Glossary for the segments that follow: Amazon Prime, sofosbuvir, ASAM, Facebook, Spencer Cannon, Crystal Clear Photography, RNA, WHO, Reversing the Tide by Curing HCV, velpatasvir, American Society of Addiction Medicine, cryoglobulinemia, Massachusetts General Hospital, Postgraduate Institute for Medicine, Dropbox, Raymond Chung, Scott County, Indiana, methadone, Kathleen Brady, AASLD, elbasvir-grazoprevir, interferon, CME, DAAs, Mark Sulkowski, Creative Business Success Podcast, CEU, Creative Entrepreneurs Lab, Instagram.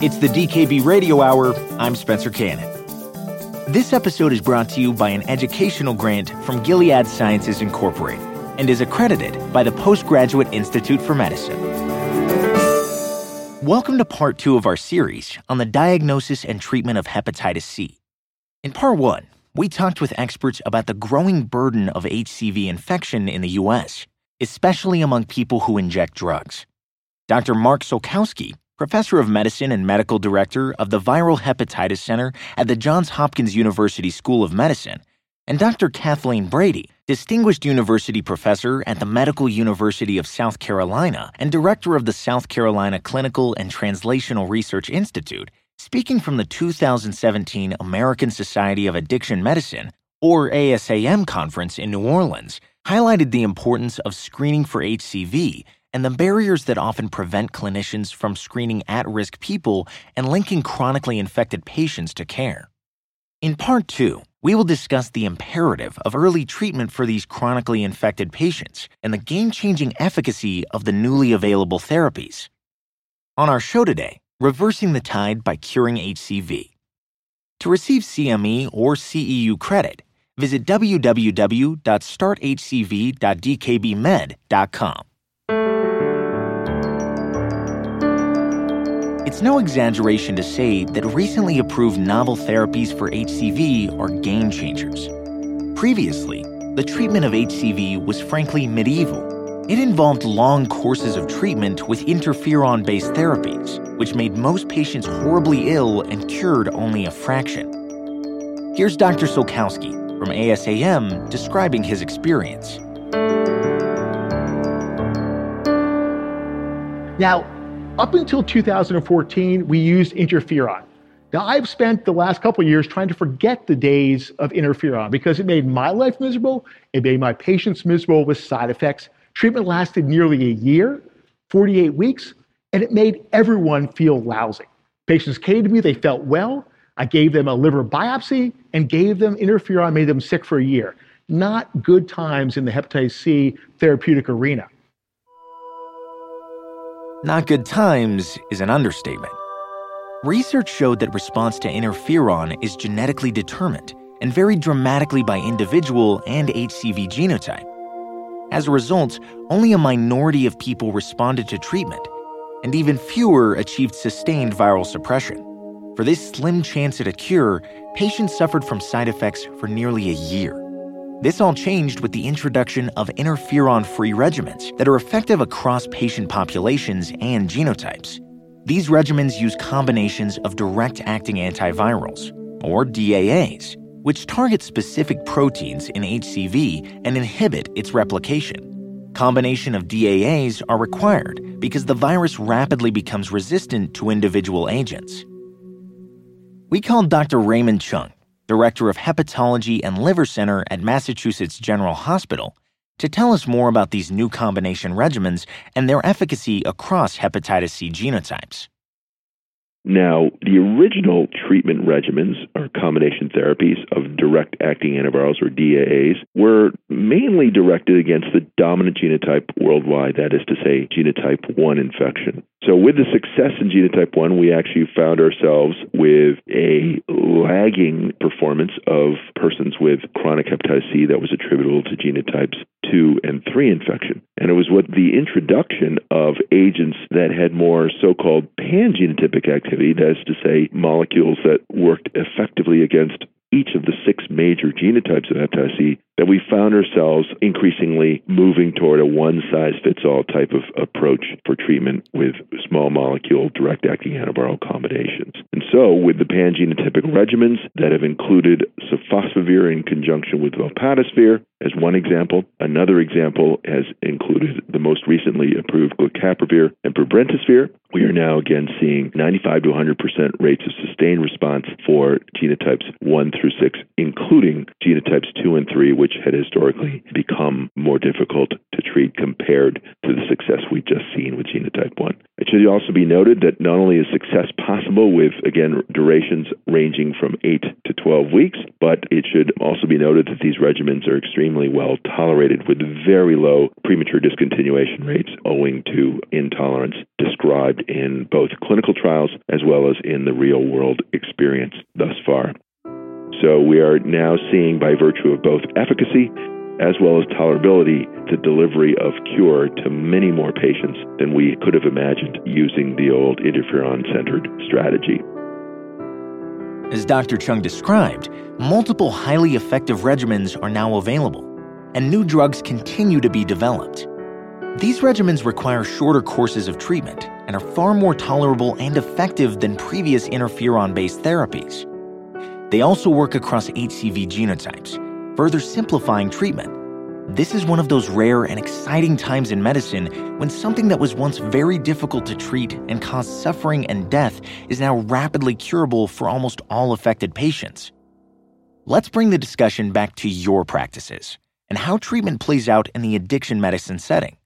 It's the DKB Radio Hour. I'm Spencer Cannon. This episode is brought to you by an educational grant from Gilead Sciences Incorporated and is accredited by the Postgraduate Institute for Medicine. Welcome to Part 2 of our series on the diagnosis and treatment of hepatitis C. In Part 1, we talked with experts about the growing burden of HCV infection in the U.S., especially among people who inject drugs. Dr. Mark Sulkowski, professor of medicine and medical director of the Viral Hepatitis Center at the Johns Hopkins University School of Medicine, and Dr. Kathleen Brady, distinguished university professor at the Medical University of South Carolina and director of the South Carolina Clinical and Translational Research Institute, speaking from the 2017 American Society of Addiction Medicine, or ASAM conference in New Orleans, highlighted the importance of screening for HCV and the barriers that often prevent clinicians from screening at-risk people and linking chronically infected patients to care. In Part 2, we will discuss the imperative of early treatment for these chronically infected patients and the game-changing efficacy of the newly available therapies. On our show today, Reversing the Tide by Curing HCV. To receive CME or CEU credit, visit www.starthcv.dkbmed.com. It's no exaggeration to say that recently approved novel therapies for HCV are game changers. Previously, the treatment of HCV was frankly medieval. It involved long courses of treatment with interferon-based therapies, which made most patients horribly ill and cured only a fraction. Here's Dr. Sulkowski from ASAM describing his experience. Now, up until 2014, we used interferon. Now, I've spent the last couple of years trying to forget the days of interferon because it made my life miserable. It made my patients miserable with side effects. Treatment lasted nearly a year, 48 weeks, and it made everyone feel lousy. Patients came to me, they felt well. I gave them a liver biopsy and gave them interferon, made them sick for a year. Not good times in the hepatitis C therapeutic arena. Not good times is an understatement. Research showed that response to interferon is genetically determined and varied dramatically by individual and HCV genotype. As a result, only a minority of people responded to treatment, and even fewer achieved sustained viral suppression. For this slim chance at a cure, patients suffered from side effects for nearly a year. This all changed with the introduction of interferon-free regimens that are effective across patient populations and genotypes. These regimens use combinations of direct-acting antivirals, or DAAs, which target specific proteins in HCV and inhibit its replication. Combination of DAAs are required because the virus rapidly becomes resistant to individual agents. We called Dr. Raymond Chung, director of Hepatology and Liver Center at Massachusetts General Hospital, to tell us more about these new combination regimens and their efficacy across hepatitis C genotypes. Now, the original treatment regimens, or combination therapies of direct-acting antivirals, or DAAs, were mainly directed against the dominant genotype worldwide, that is to say, genotype 1 infection. So with the success in genotype 1, we actually found ourselves with a lagging performance of persons with chronic hepatitis C that was attributable to genotypes 2 and 3 infection. And it was with the introduction of agents that had more so-called pan-genotypic activity, that is to say, molecules that worked effectively against each of the 6 major genotypes of hepatitis C, that we found ourselves increasingly moving toward a one-size-fits-all type of approach for treatment with small molecule direct-acting antiviral combinations. And so with the pan-genotypic regimens that have included sofosbuvir in conjunction with velpatasvir as one example, another example has included the most recently approved glecaprevir and pibrentasvir, we are now again seeing 95 to 100% rates of sustained response for genotypes 1 through 6, including genotypes 2 and 3, which which had historically become more difficult to treat compared to the success we've just seen with genotype 1. It should also be noted that not only is success possible with, again, durations ranging from 8 to 12 weeks, but it should also be noted that these regimens are extremely well tolerated with very low premature discontinuation rates owing to intolerance described in both clinical trials as well as in the real-world experience thus far. So we are now seeing, by virtue of both efficacy as well as tolerability, the delivery of cure to many more patients than we could have imagined using the old interferon-centered strategy. As Dr. Chung described, multiple highly effective regimens are now available, and new drugs continue to be developed. These regimens require shorter courses of treatment and are far more tolerable and effective than previous interferon-based therapies. They also work across HCV genotypes, further simplifying treatment. This is one of those rare and exciting times in medicine when something that was once very difficult to treat and caused suffering and death is now rapidly curable for almost all affected patients. Let's bring the discussion back to your practices and how treatment plays out in the addiction medicine setting.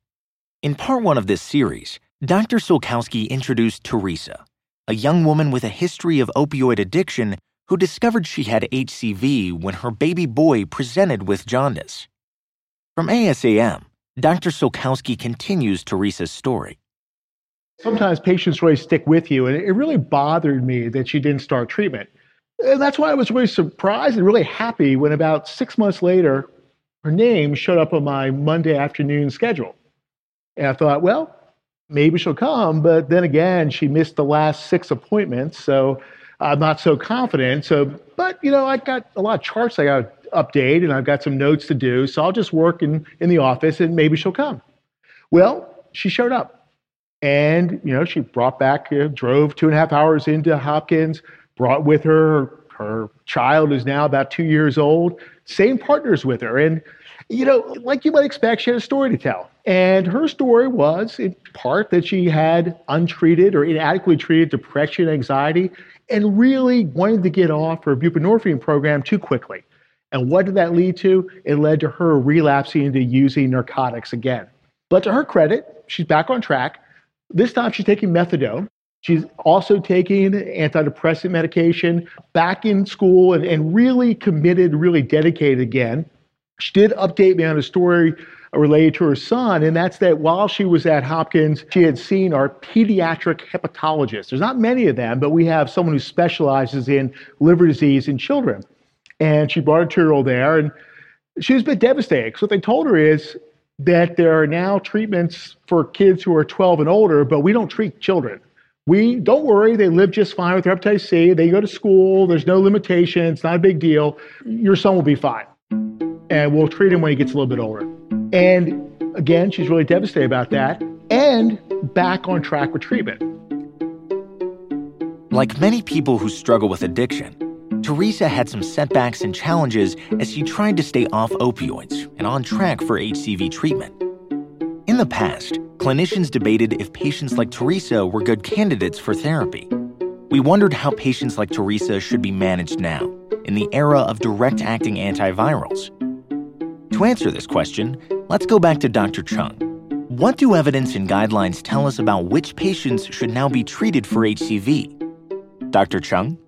In part one of this series, Dr. Sulkowski introduced Teresa, a young woman with a history of opioid addiction who discovered she had HCV when her baby boy presented with jaundice. From ASAM, Dr. Sulkowski continues Teresa's story. Sometimes patients really stick with you, and it really bothered me that she didn't start treatment. And that's why I was really surprised and really happy when about 6 months later, her name showed up on my Monday afternoon schedule. And I thought, well, maybe she'll come, but then again, she missed the last 6 appointments, so I'm not so confident. But you know, I got a lot of charts I got to update and I've got some notes to do. So I'll just work in the office and maybe she'll come. Well, she showed up and, you know, she brought back, drove 2.5 hours into Hopkins, brought with her, her child who's now about 2 years old, same partners with her. And, you know, like you might expect, she had a story to tell. And her story was in part that she had untreated or inadequately treated depression, anxiety, and really wanted to get off her buprenorphine program too quickly. And what did that lead to? It led to her relapsing into using narcotics again. But to her credit, she's back on track. This time she's taking methadone. She's also taking antidepressant medication, back in school, and really committed, really dedicated again. She did update me on a story related to her son, and that's that while she was at Hopkins, she had seen our pediatric hepatologist. There's not many of them, but we have someone who specializes in liver disease in children. And she brought her 2-year-old there, and she was a bit devastated. So what they told her is that there are now treatments for kids who are 12 and older, but we don't treat children. We don't worry, they live just fine with hepatitis C, they go to school, there's no limitation, it's not a big deal, your son will be fine. And we'll treat him when he gets a little bit older. And again, she's really devastated about that and back on track with treatment. Like many people who struggle with addiction, Teresa had some setbacks and challenges as she tried to stay off opioids and on track for HCV treatment. In the past, clinicians debated if patients like Teresa were good candidates for therapy. We wondered how patients like Teresa should be managed now in the era of direct-acting antivirals. To answer this question, let's go back to Dr. Chung. What do evidence and guidelines tell us about which patients should now be treated for HCV? Dr. Chung?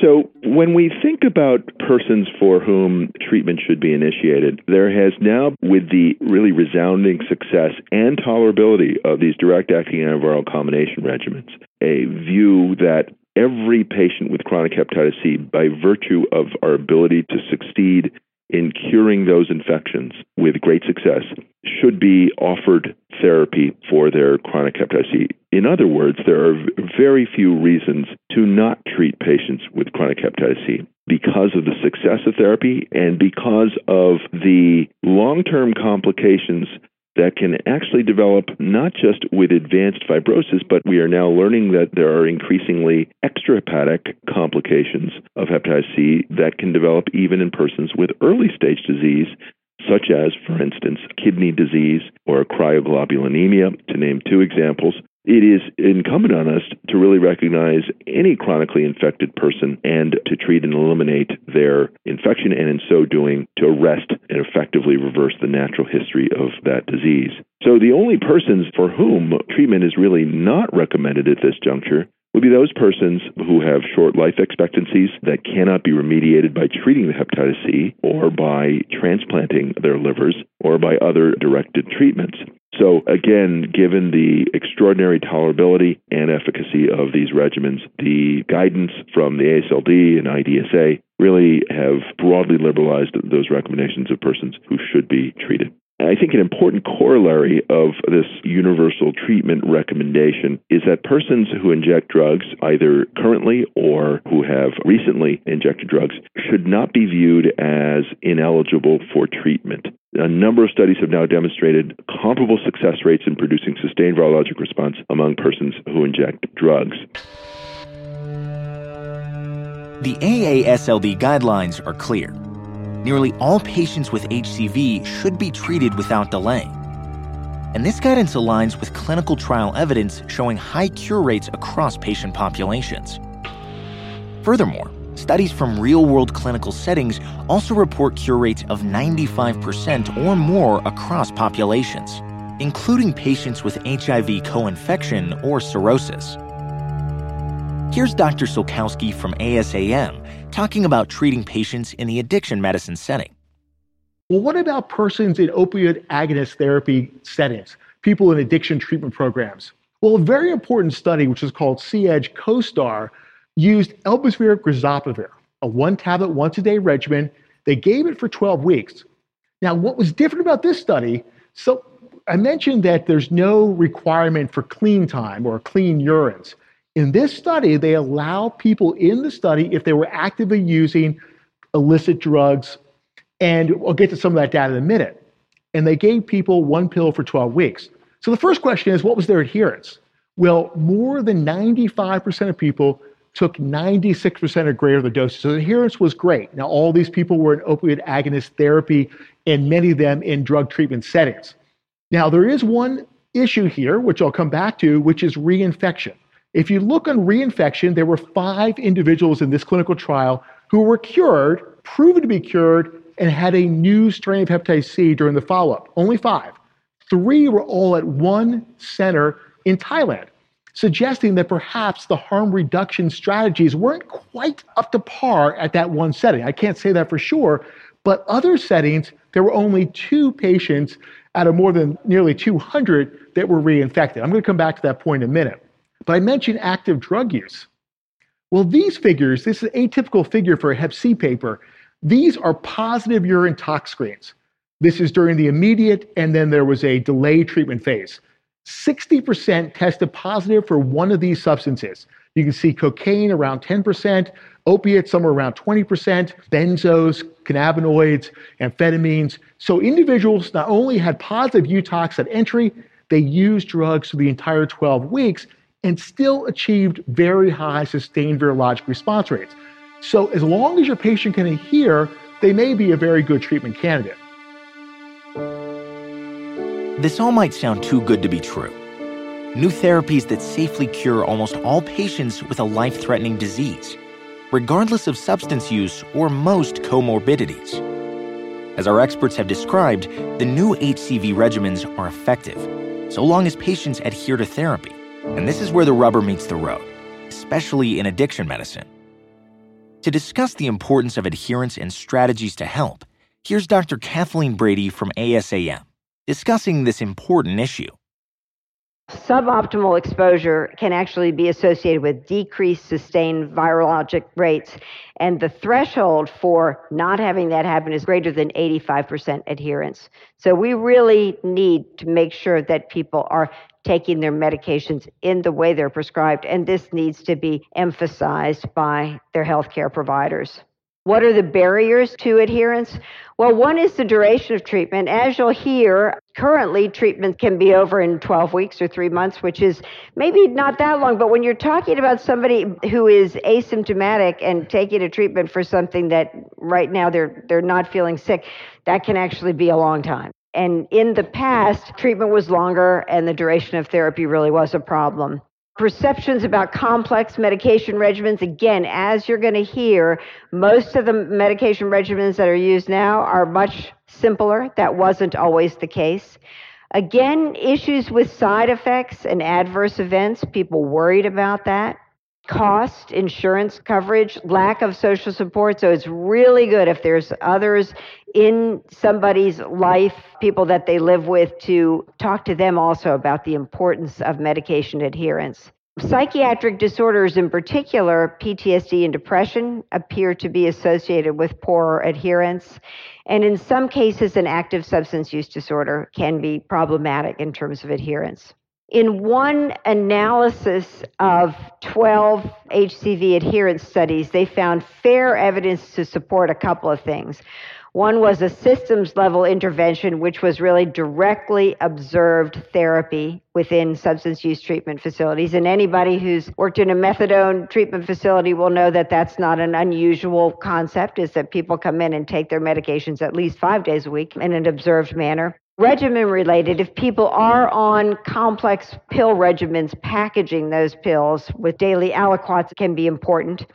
So when we think about persons for whom treatment should be initiated, there has now, with the really resounding success and tolerability of these direct-acting antiviral combination regimens, a view that every patient with chronic hepatitis C, by virtue of our ability to succeed in curing those infections with great success, should be offered therapy for their chronic hepatitis C. In other words, there are very few reasons to not treat patients with chronic hepatitis C because of the success of therapy and because of the long-term complications that can actually develop not just with advanced fibrosis, but we are now learning that there are increasingly extrahepatic complications of hepatitis C that can develop even in persons with early-stage disease, such as, for instance, kidney disease or cryoglobulinemia, to name 2 examples. It is incumbent on us to really recognize any chronically infected person and to treat and eliminate their infection, and in so doing, to arrest and effectively reverse the natural history of that disease. So the only persons for whom treatment is really not recommended at this juncture would be those persons who have short life expectancies that cannot be remediated by treating the hepatitis C or by transplanting their livers or by other directed treatments. So again, given the extraordinary tolerability and efficacy of these regimens, the guidance from the AASLD and IDSA really have broadly liberalized those recommendations of persons who should be treated. I think an important corollary of this universal treatment recommendation is that persons who inject drugs, either currently or who have recently injected drugs, should not be viewed as ineligible for treatment. A number of studies have now demonstrated comparable success rates in producing sustained virologic response among persons who inject drugs. The AASLD guidelines are clear. Nearly all patients with HCV should be treated without delay. And this guidance aligns with clinical trial evidence showing high cure rates across patient populations. Furthermore, studies from real-world clinical settings also report cure rates of 95% or more across populations, including patients with HIV co-infection or cirrhosis. Here's Dr. Sulkowski from ASAM talking about treating patients in the addiction medicine setting. Well, what about persons in opioid agonist therapy settings, people in addiction treatment programs? Well, a very important study, which is called C-Edge COSTAR, used elbasvir-grazoprevir, a one-tablet, once-a-day regimen. They gave it for 12 weeks. Now, what was different about this study, so I mentioned that there's no requirement for clean time or clean urines. In this study, they allow people in the study if they were actively using illicit drugs, and we'll get to some of that data in a minute. And they gave people one pill for 12 weeks. So the first question is, what was their adherence? Well, more than 95% of people took 96% or greater of the doses. So the adherence was great. Now, all these people were in opioid agonist therapy and many of them in drug treatment settings. Now, there is one issue here, which I'll come back to, which is reinfection. If you look on reinfection, there were 5 individuals in this clinical trial who were cured, proven to be cured, and had a new strain of hepatitis C during the follow-up. Only 5. 3 were all at one center in Thailand, suggesting that perhaps the harm reduction strategies weren't quite up to par at that one setting. I can't say that for sure, but other settings, there were only 2 patients out of more than nearly 200 that were reinfected. I'm going to come back to that point in a minute. But I mentioned active drug use. Well, these figures, this is an atypical figure for a Hep C paper. These are positive urine tox screens. This is during the immediate, and then there was a delayed treatment phase. 60% tested positive for one of these substances. You can see cocaine around 10%, opiates somewhere around 20%, benzos, cannabinoids, amphetamines. So individuals not only had positive UTOX at entry, they used drugs for the entire 12 weeks, and still achieved very high sustained virologic response rates. So as long as your patient can adhere, they may be a very good treatment candidate. This all might sound too good to be true. New therapies that safely cure almost all patients with a life-threatening disease, regardless of substance use or most comorbidities. As our experts have described, the new HCV regimens are effective, so long as patients adhere to therapy. And this is where the rubber meets the road, especially in addiction medicine. To discuss the importance of adherence and strategies to help, here's Dr. Kathleen Brady from ASAM discussing this important issue. Suboptimal exposure can actually be associated with decreased sustained virologic rates, and the threshold for not having that happen is greater than 85% adherence. So we really need to make sure that people are taking their medications in the way they're prescribed, and this needs to be emphasized by their healthcare providers. What are the barriers to adherence? Well, one is the duration of treatment. As you'll hear, currently treatment can be over in 12 weeks or 3 months, which is maybe not that long, but when you're talking about somebody who is asymptomatic and taking a treatment for something that right now they're not feeling sick, that can actually be a long time. And in the past, treatment was longer and the duration of therapy really was a problem. Perceptions about complex medication regimens, again, as you're going to hear, most of the medication regimens that are used now are much simpler. That wasn't always the case. Again, issues with side effects and adverse events, people worried about that. Cost, insurance coverage, lack of social support. So it's really good if there's others in somebody's life, people that they live with, to talk to them also about the importance of medication adherence. Psychiatric disorders, in particular, PTSD and depression, appear to be associated with poorer adherence. And in some cases, an active substance use disorder can be problematic in terms of adherence. In one analysis of 12 HCV adherence studies, they found fair evidence to support a couple of things. One was a systems-level intervention, which was really directly observed therapy within substance use treatment facilities. And anybody who's worked in a methadone treatment facility will know that that's not an unusual concept, is that people come in and take their medications at least 5 days a week in an observed manner. Regimen-related, if people are on complex pill regimens, packaging those pills with daily aliquots can be important.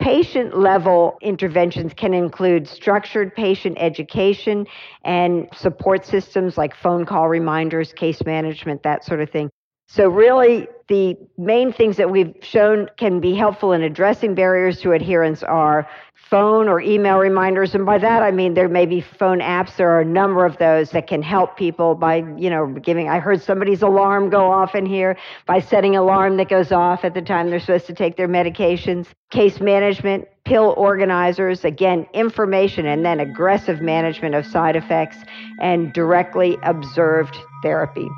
Patient-level interventions can include structured patient education and support systems like phone call reminders, case management, that sort of thing. So really, the main things that we've shown can be helpful in addressing barriers to adherence are phone or email reminders. And by that, I mean, there may be phone apps. There are a number of those that can help people by, giving, I heard somebody's alarm go off in here, by setting alarm that goes off at the time they're supposed to take their medications. Case management, pill organizers, again, information, and then aggressive management of side effects and directly observed therapy.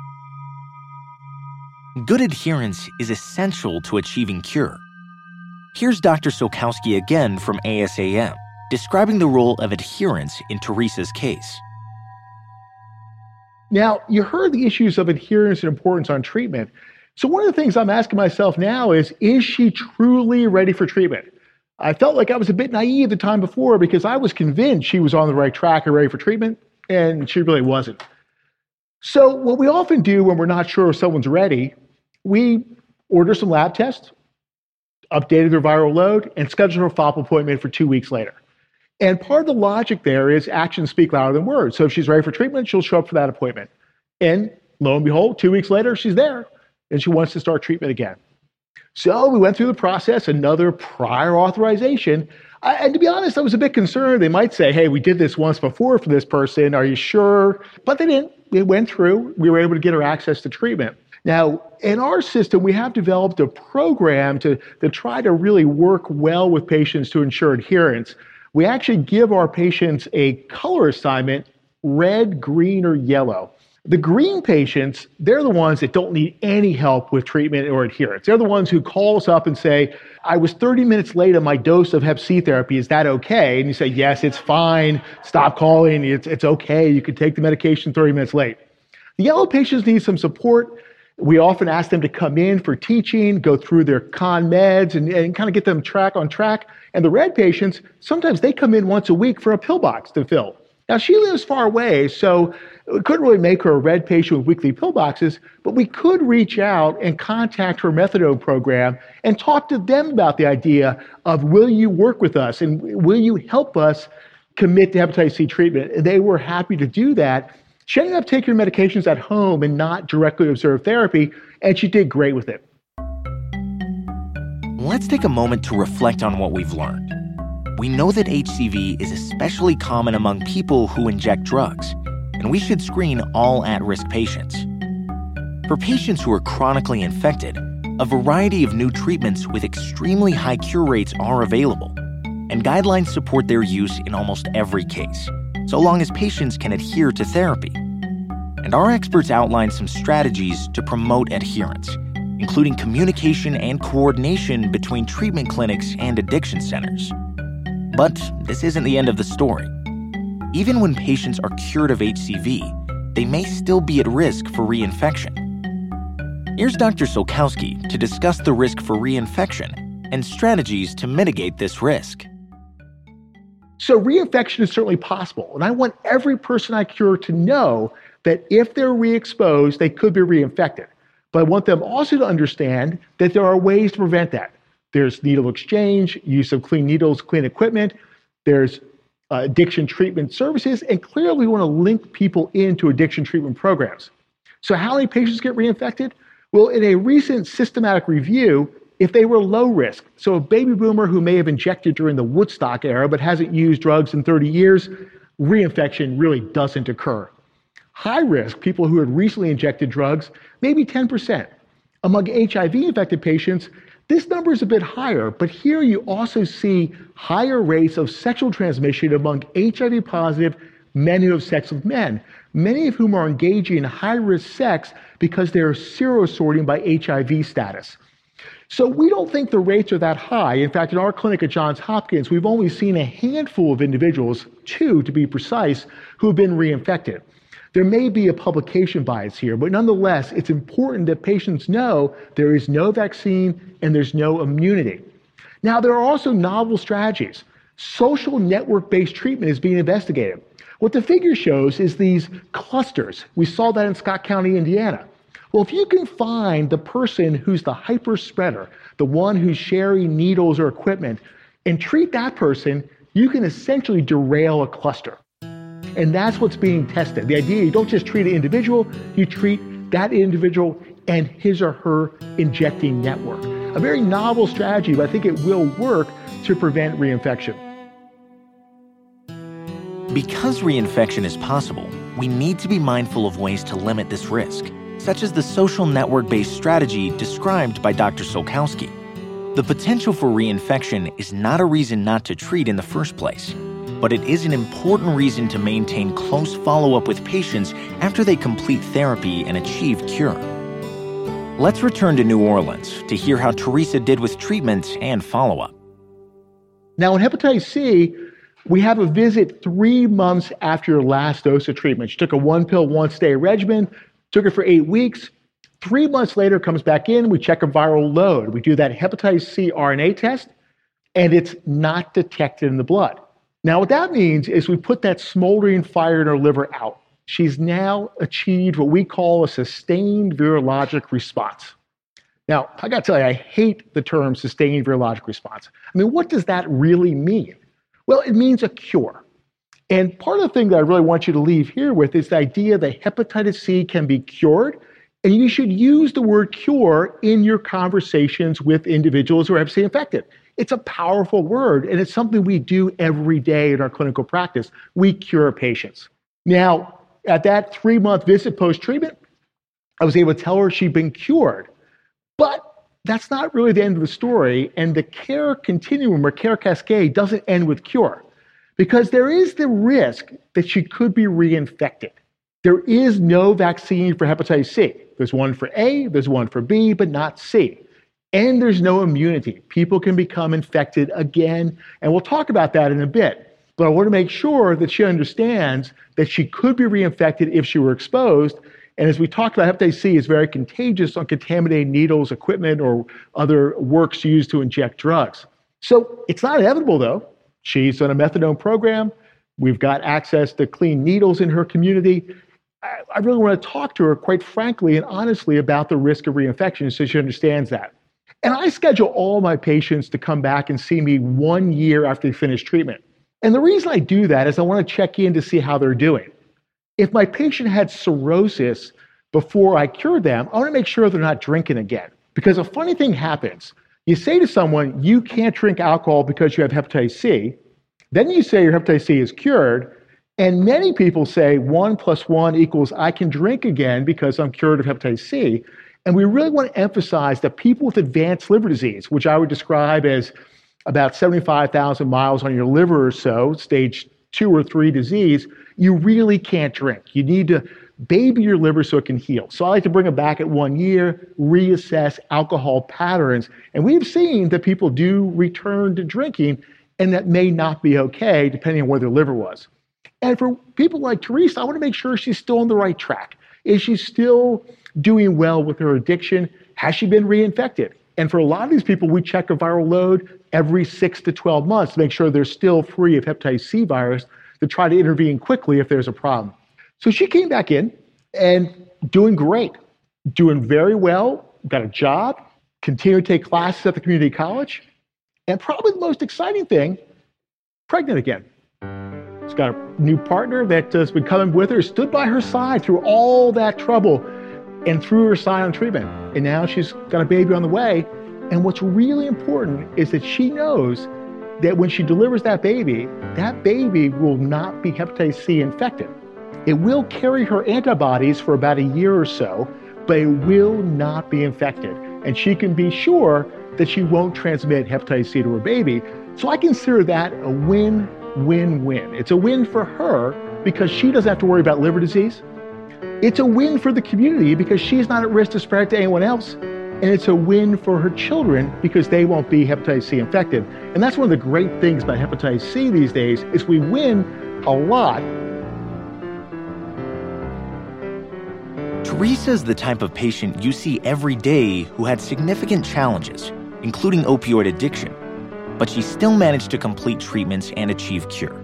Good adherence is essential to achieving cure. Here's Dr. Sulkowski again from ASAM, describing the role of adherence in Teresa's case. Now, you heard the issues of adherence and importance on treatment. So one of the things I'm asking myself now is she truly ready for treatment? I felt like I was a bit naive the time before because I was convinced she was on the right track and ready for treatment, and she really wasn't. So what we often do when we're not sure if someone's ready, we order some lab tests, updated their viral load, and scheduled a follow-up appointment for 2 weeks later. And part of the logic there is actions speak louder than words. So if she's ready for treatment, she'll show up for that appointment. And lo and behold, 2 weeks later, she's there, and she wants to start treatment again. So we went through the process, another prior authorization. And to be honest, I was a bit concerned. They might say, hey, we did this once before for this person. Are you sure? But they didn't. It went through. We were able to get her access to treatment. Now, in our system, we have developed a program to try to really work well with patients to ensure adherence. We actually give our patients a color assignment, red, green, or yellow. The green patients, they're the ones that don't need any help with treatment or adherence. They're the ones who call us up and say, I was 30 minutes late on my dose of hep C therapy. Is that okay? And you say, yes, it's fine. Stop calling. It's okay. You can take the medication 30 minutes late. The yellow patients need some support. We often ask them to come in for teaching, go through their con meds and kind of get them on track. And the red patients, sometimes they come in once a week for a pill box to fill. Now, she lives far away, so we couldn't really make her a red patient with weekly pill boxes, but we could reach out and contact her methadone program and talk to them about the idea of, will you work with us and will you help us commit to hepatitis C treatment? And they were happy to do that. She ended up taking her medications at home and not directly observed therapy, and she did great with it. Let's take a moment to reflect on what we've learned. We know that HCV is especially common among people who inject drugs, and we should screen all at-risk patients. For patients who are chronically infected, a variety of new treatments with extremely high cure rates are available, and guidelines support their use in almost every case, so long as patients can adhere to therapy. And our experts outline some strategies to promote adherence, including communication and coordination between treatment clinics and addiction centers. But this isn't the end of the story. Even when patients are cured of HCV, they may still be at risk for reinfection. Here's Dr. Sulkowski to discuss the risk for reinfection and strategies to mitigate this risk. So reinfection is certainly possible, and I want every person I cure to know that if they're re-exposed, they could be reinfected. But I want them also to understand that there are ways to prevent that. There's needle exchange, use of clean needles, clean equipment. There's addiction treatment services, and clearly we want to link people into addiction treatment programs. So how many patients get reinfected? Well, in a recent systematic review, if they were low risk, so a baby boomer who may have injected during the Woodstock era but hasn't used drugs in 30 years, reinfection really doesn't occur. High risk, people who had recently injected drugs, maybe 10%. Among HIV-infected patients, this number is a bit higher, but here you also see higher rates of sexual transmission among HIV-positive men who have sex with men, many of whom are engaging in high-risk sex because they are serosorting by HIV status. So we don't think the rates are that high. In fact, in our clinic at Johns Hopkins, we've only seen a handful of individuals, 2 to be precise, who have been reinfected. There may be a publication bias here, but nonetheless, it's important that patients know there is no vaccine and there's no immunity. Now, there are also novel strategies. Social network-based treatment is being investigated. What the figure shows is these clusters. We saw that in Scott County, Indiana. Well, if you can find the person who's the hyper spreader, the one who's sharing needles or equipment, and treat that person, you can essentially derail a cluster. And that's what's being tested. The idea, you don't just treat an individual, you treat that individual and his or her injecting network. A very novel strategy, but I think it will work to prevent reinfection. Because reinfection is possible, we need to be mindful of ways to limit this risk, such as the social network-based strategy described by Dr. Sulkowski. The potential for reinfection is not a reason not to treat in the first place, but it is an important reason to maintain close follow-up with patients after they complete therapy and achieve cure. Let's return to New Orleans to hear how Teresa did with treatment and follow-up. Now, in hepatitis C, we have a visit 3 months after your last dose of treatment. She took a one-pill, once-a-day regimen, took it for 8 weeks. 3 months later, comes back in, we check a viral load. We do that hepatitis C RNA test, and it's not detected in the blood. Now, what that means is we put that smoldering fire in her liver out. She's now achieved what we call a sustained virologic response. Now, I got to tell you, I hate the term sustained virologic response. I mean, what does that really mean? Well, it means a cure. And part of the thing that I really want you to leave here with is the idea that hepatitis C can be cured, and you should use the word cure in your conversations with individuals who are hep C infected. It's a powerful word, and it's something we do every day in our clinical practice. We cure patients. Now, at that 3-month visit post-treatment, I was able to tell her she'd been cured. But that's not really the end of the story, and the care continuum or care cascade doesn't end with cure, because there is the risk that she could be reinfected. There is no vaccine for hepatitis C. There's one for A, there's one for B, but not C. And there's no immunity. People can become infected again, and we'll talk about that in a bit. But I want to make sure that she understands that she could be reinfected if she were exposed. And as we talked about, hepatitis C is very contagious on contaminated needles, equipment, or other works used to inject drugs. So it's not inevitable, though. She's on a methadone program. We've got access to clean needles in her community. I really want to talk to her, quite frankly and honestly, about the risk of reinfection so she understands that. And I schedule all my patients to come back and see me 1 year after they finish treatment. And the reason I do that is I want to check in to see how they're doing. If my patient had cirrhosis before I cured them, I want to make sure they're not drinking again. Because a funny thing happens. You say to someone, you can't drink alcohol because you have hepatitis C. Then you say your hepatitis C is cured. And many people say 1 + 1 equals I can drink again because I'm cured of hepatitis C. And we really want to emphasize that people with advanced liver disease, which I would describe as about 75,000 miles on your liver or so, stage 2 or 3 disease, you really can't drink. You need to baby your liver so it can heal. So I like to bring them back at 1 year, reassess alcohol patterns. And we've seen that people do return to drinking, and that may not be okay, depending on where their liver was. And for people like Teresa, I want to make sure she's still on the right track. Is she still doing well with her addiction? Has she been reinfected? And for a lot of these people, we check a viral load every 6 to 12 months to make sure they're still free of hepatitis C virus, to try to intervene quickly if there's a problem. So she came back in. and doing great, doing very well, got a job, continue to take classes at the community college, and probably the most exciting thing, pregnant again. She's got a new partner that has been coming with her, stood by her side through all that trouble and through her side on treatment. And now she's got a baby on the way. And what's really important is that she knows that when she delivers that baby will not be hepatitis C infected. It will carry her antibodies for about a year or so, but it will not be infected. And she can be sure that she won't transmit hepatitis C to her baby. So I consider that a win-win-win. It's a win for her because she doesn't have to worry about liver disease. It's a win for the community because she's not at risk to spread it to anyone else. And it's a win for her children because they won't be hepatitis C infected. And that's one of the great things about hepatitis C these days is we win a lot. Teresa's the type of patient you see every day who had significant challenges, including opioid addiction, but she still managed to complete treatments and achieve cure.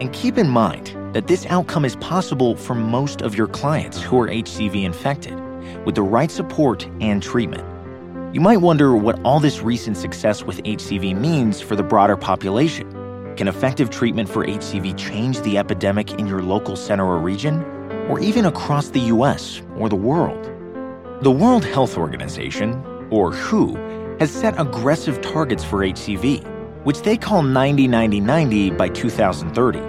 And keep in mind that this outcome is possible for most of your clients who are HCV infected, with the right support and treatment. You might wonder what all this recent success with HCV means for the broader population. Can effective treatment for HCV change the epidemic in your local center or region? Or even across the US or the world. The World Health Organization, or WHO, has set aggressive targets for HCV, which they call 90-90-90 by 2030.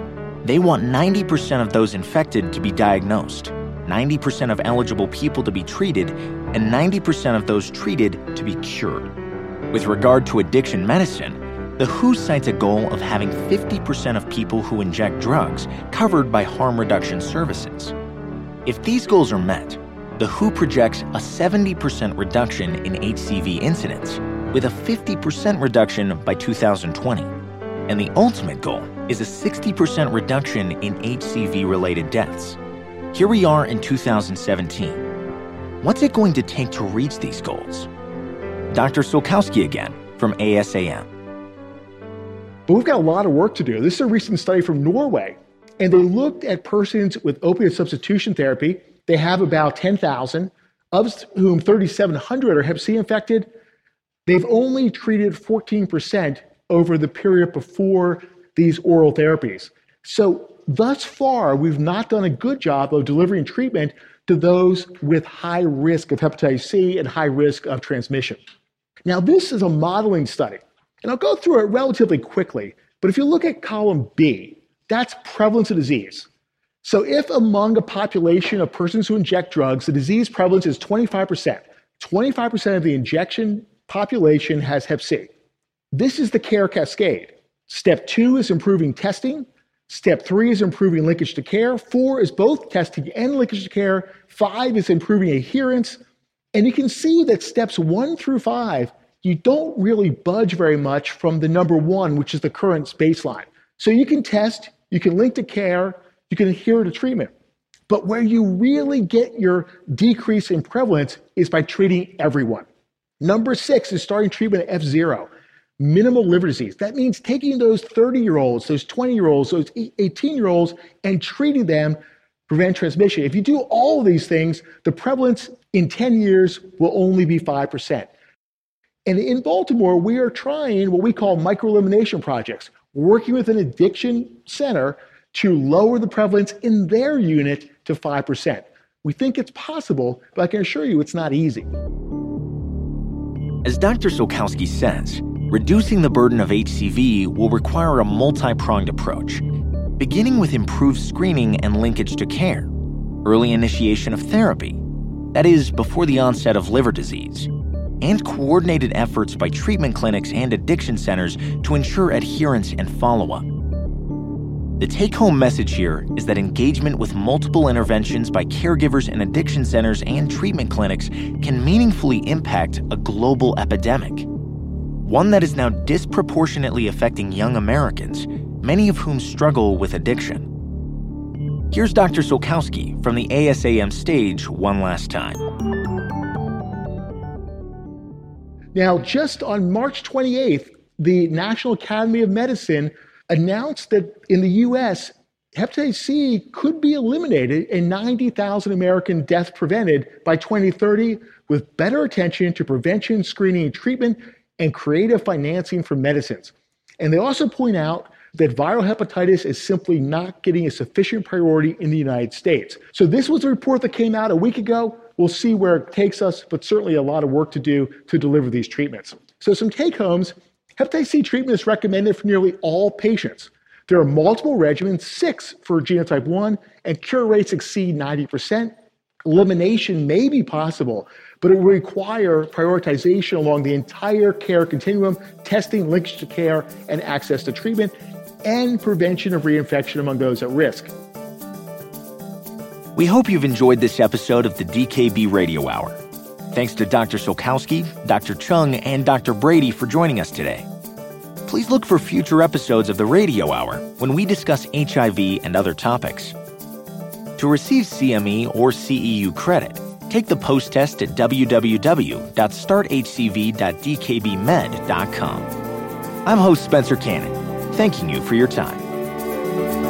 They want 90% of those infected to be diagnosed, 90% of eligible people to be treated, and 90% of those treated to be cured. With regard to addiction medicine, the WHO cites a goal of having 50% of people who inject drugs covered by harm reduction services. If these goals are met, the WHO projects a 70% reduction in HCV incidence with a 50% reduction by 2020. And the ultimate goal is a 60% reduction in HCV-related deaths. Here we are in 2017. What's it going to take to reach these goals? Dr. Sulkowski again from ASAM. But we've got a lot of work to do. This is a recent study from Norway. And they looked at persons with opioid substitution therapy. They have about 10,000, of whom 3,700 are hep C infected. They've only treated 14% over the period before these oral therapies. So thus far, we've not done a good job of delivering treatment to those with high risk of hepatitis C and high risk of transmission. Now, this is a modeling study, and I'll go through it relatively quickly. But if you look at column B, that's prevalence of disease. So if among a population of persons who inject drugs, the disease prevalence is 25%, 25% of the injection population has hep C. This is the care cascade. Step 2 is improving testing. Step 3 is improving linkage to care. 4 is both testing and linkage to care. 5 is improving adherence. And you can see that steps 1 through 5, you don't really budge very much from the number 1, which is the current baseline. So you can test, you can link to care, you can adhere to treatment. But where you really get your decrease in prevalence is by treating everyone. Number 6 is starting treatment at F0, minimal liver disease. That means taking those 30-year-olds, those 20-year-olds, those 18-year-olds, and treating them, prevent transmission. If you do all of these things, the prevalence in 10 years will only be 5%. And in Baltimore, we are trying what we call microelimination projects, working with an addiction center to lower the prevalence in their unit to 5%. We think it's possible, but I can assure you it's not easy. As Dr. Sulkowski says, reducing the burden of HCV will require a multi-pronged approach, beginning with improved screening and linkage to care, early initiation of therapy, that is, before the onset of liver disease, and coordinated efforts by treatment clinics and addiction centers to ensure adherence and follow-up. The take-home message here is that engagement with multiple interventions by caregivers and addiction centers and treatment clinics can meaningfully impact a global epidemic, one that is now disproportionately affecting young Americans, many of whom struggle with addiction. Here's Dr. Sulkowski from the ASAM stage one last time. Now, just on March 28th, the National Academy of Medicine announced that in the U.S., hepatitis C could be eliminated and 90,000 American deaths prevented by 2030 with better attention to prevention, screening, and treatment, and creative financing for medicines. And they also point out that viral hepatitis is simply not getting a sufficient priority in the United States. So this was a report that came out a week ago. We'll see where it takes us, but certainly a lot of work to do to deliver these treatments. So some take-homes, hepatitis C treatment is recommended for nearly all patients. There are multiple regimens, 6 for genotype 1, and cure rates exceed 90%. Elimination may be possible, but it will require prioritization along the entire care continuum, testing, linkage to care, and access to treatment, and prevention of reinfection among those at risk. We hope you've enjoyed this episode of the DKB Radio Hour. Thanks to Dr. Sulkowski, Dr. Chung, and Dr. Brady for joining us today. Please look for future episodes of the Radio Hour when we discuss HIV and other topics. To receive CME or CEU credit, take the post-test at www.starthcv.dkbmed.com. I'm host Spencer Cannon, thanking you for your time.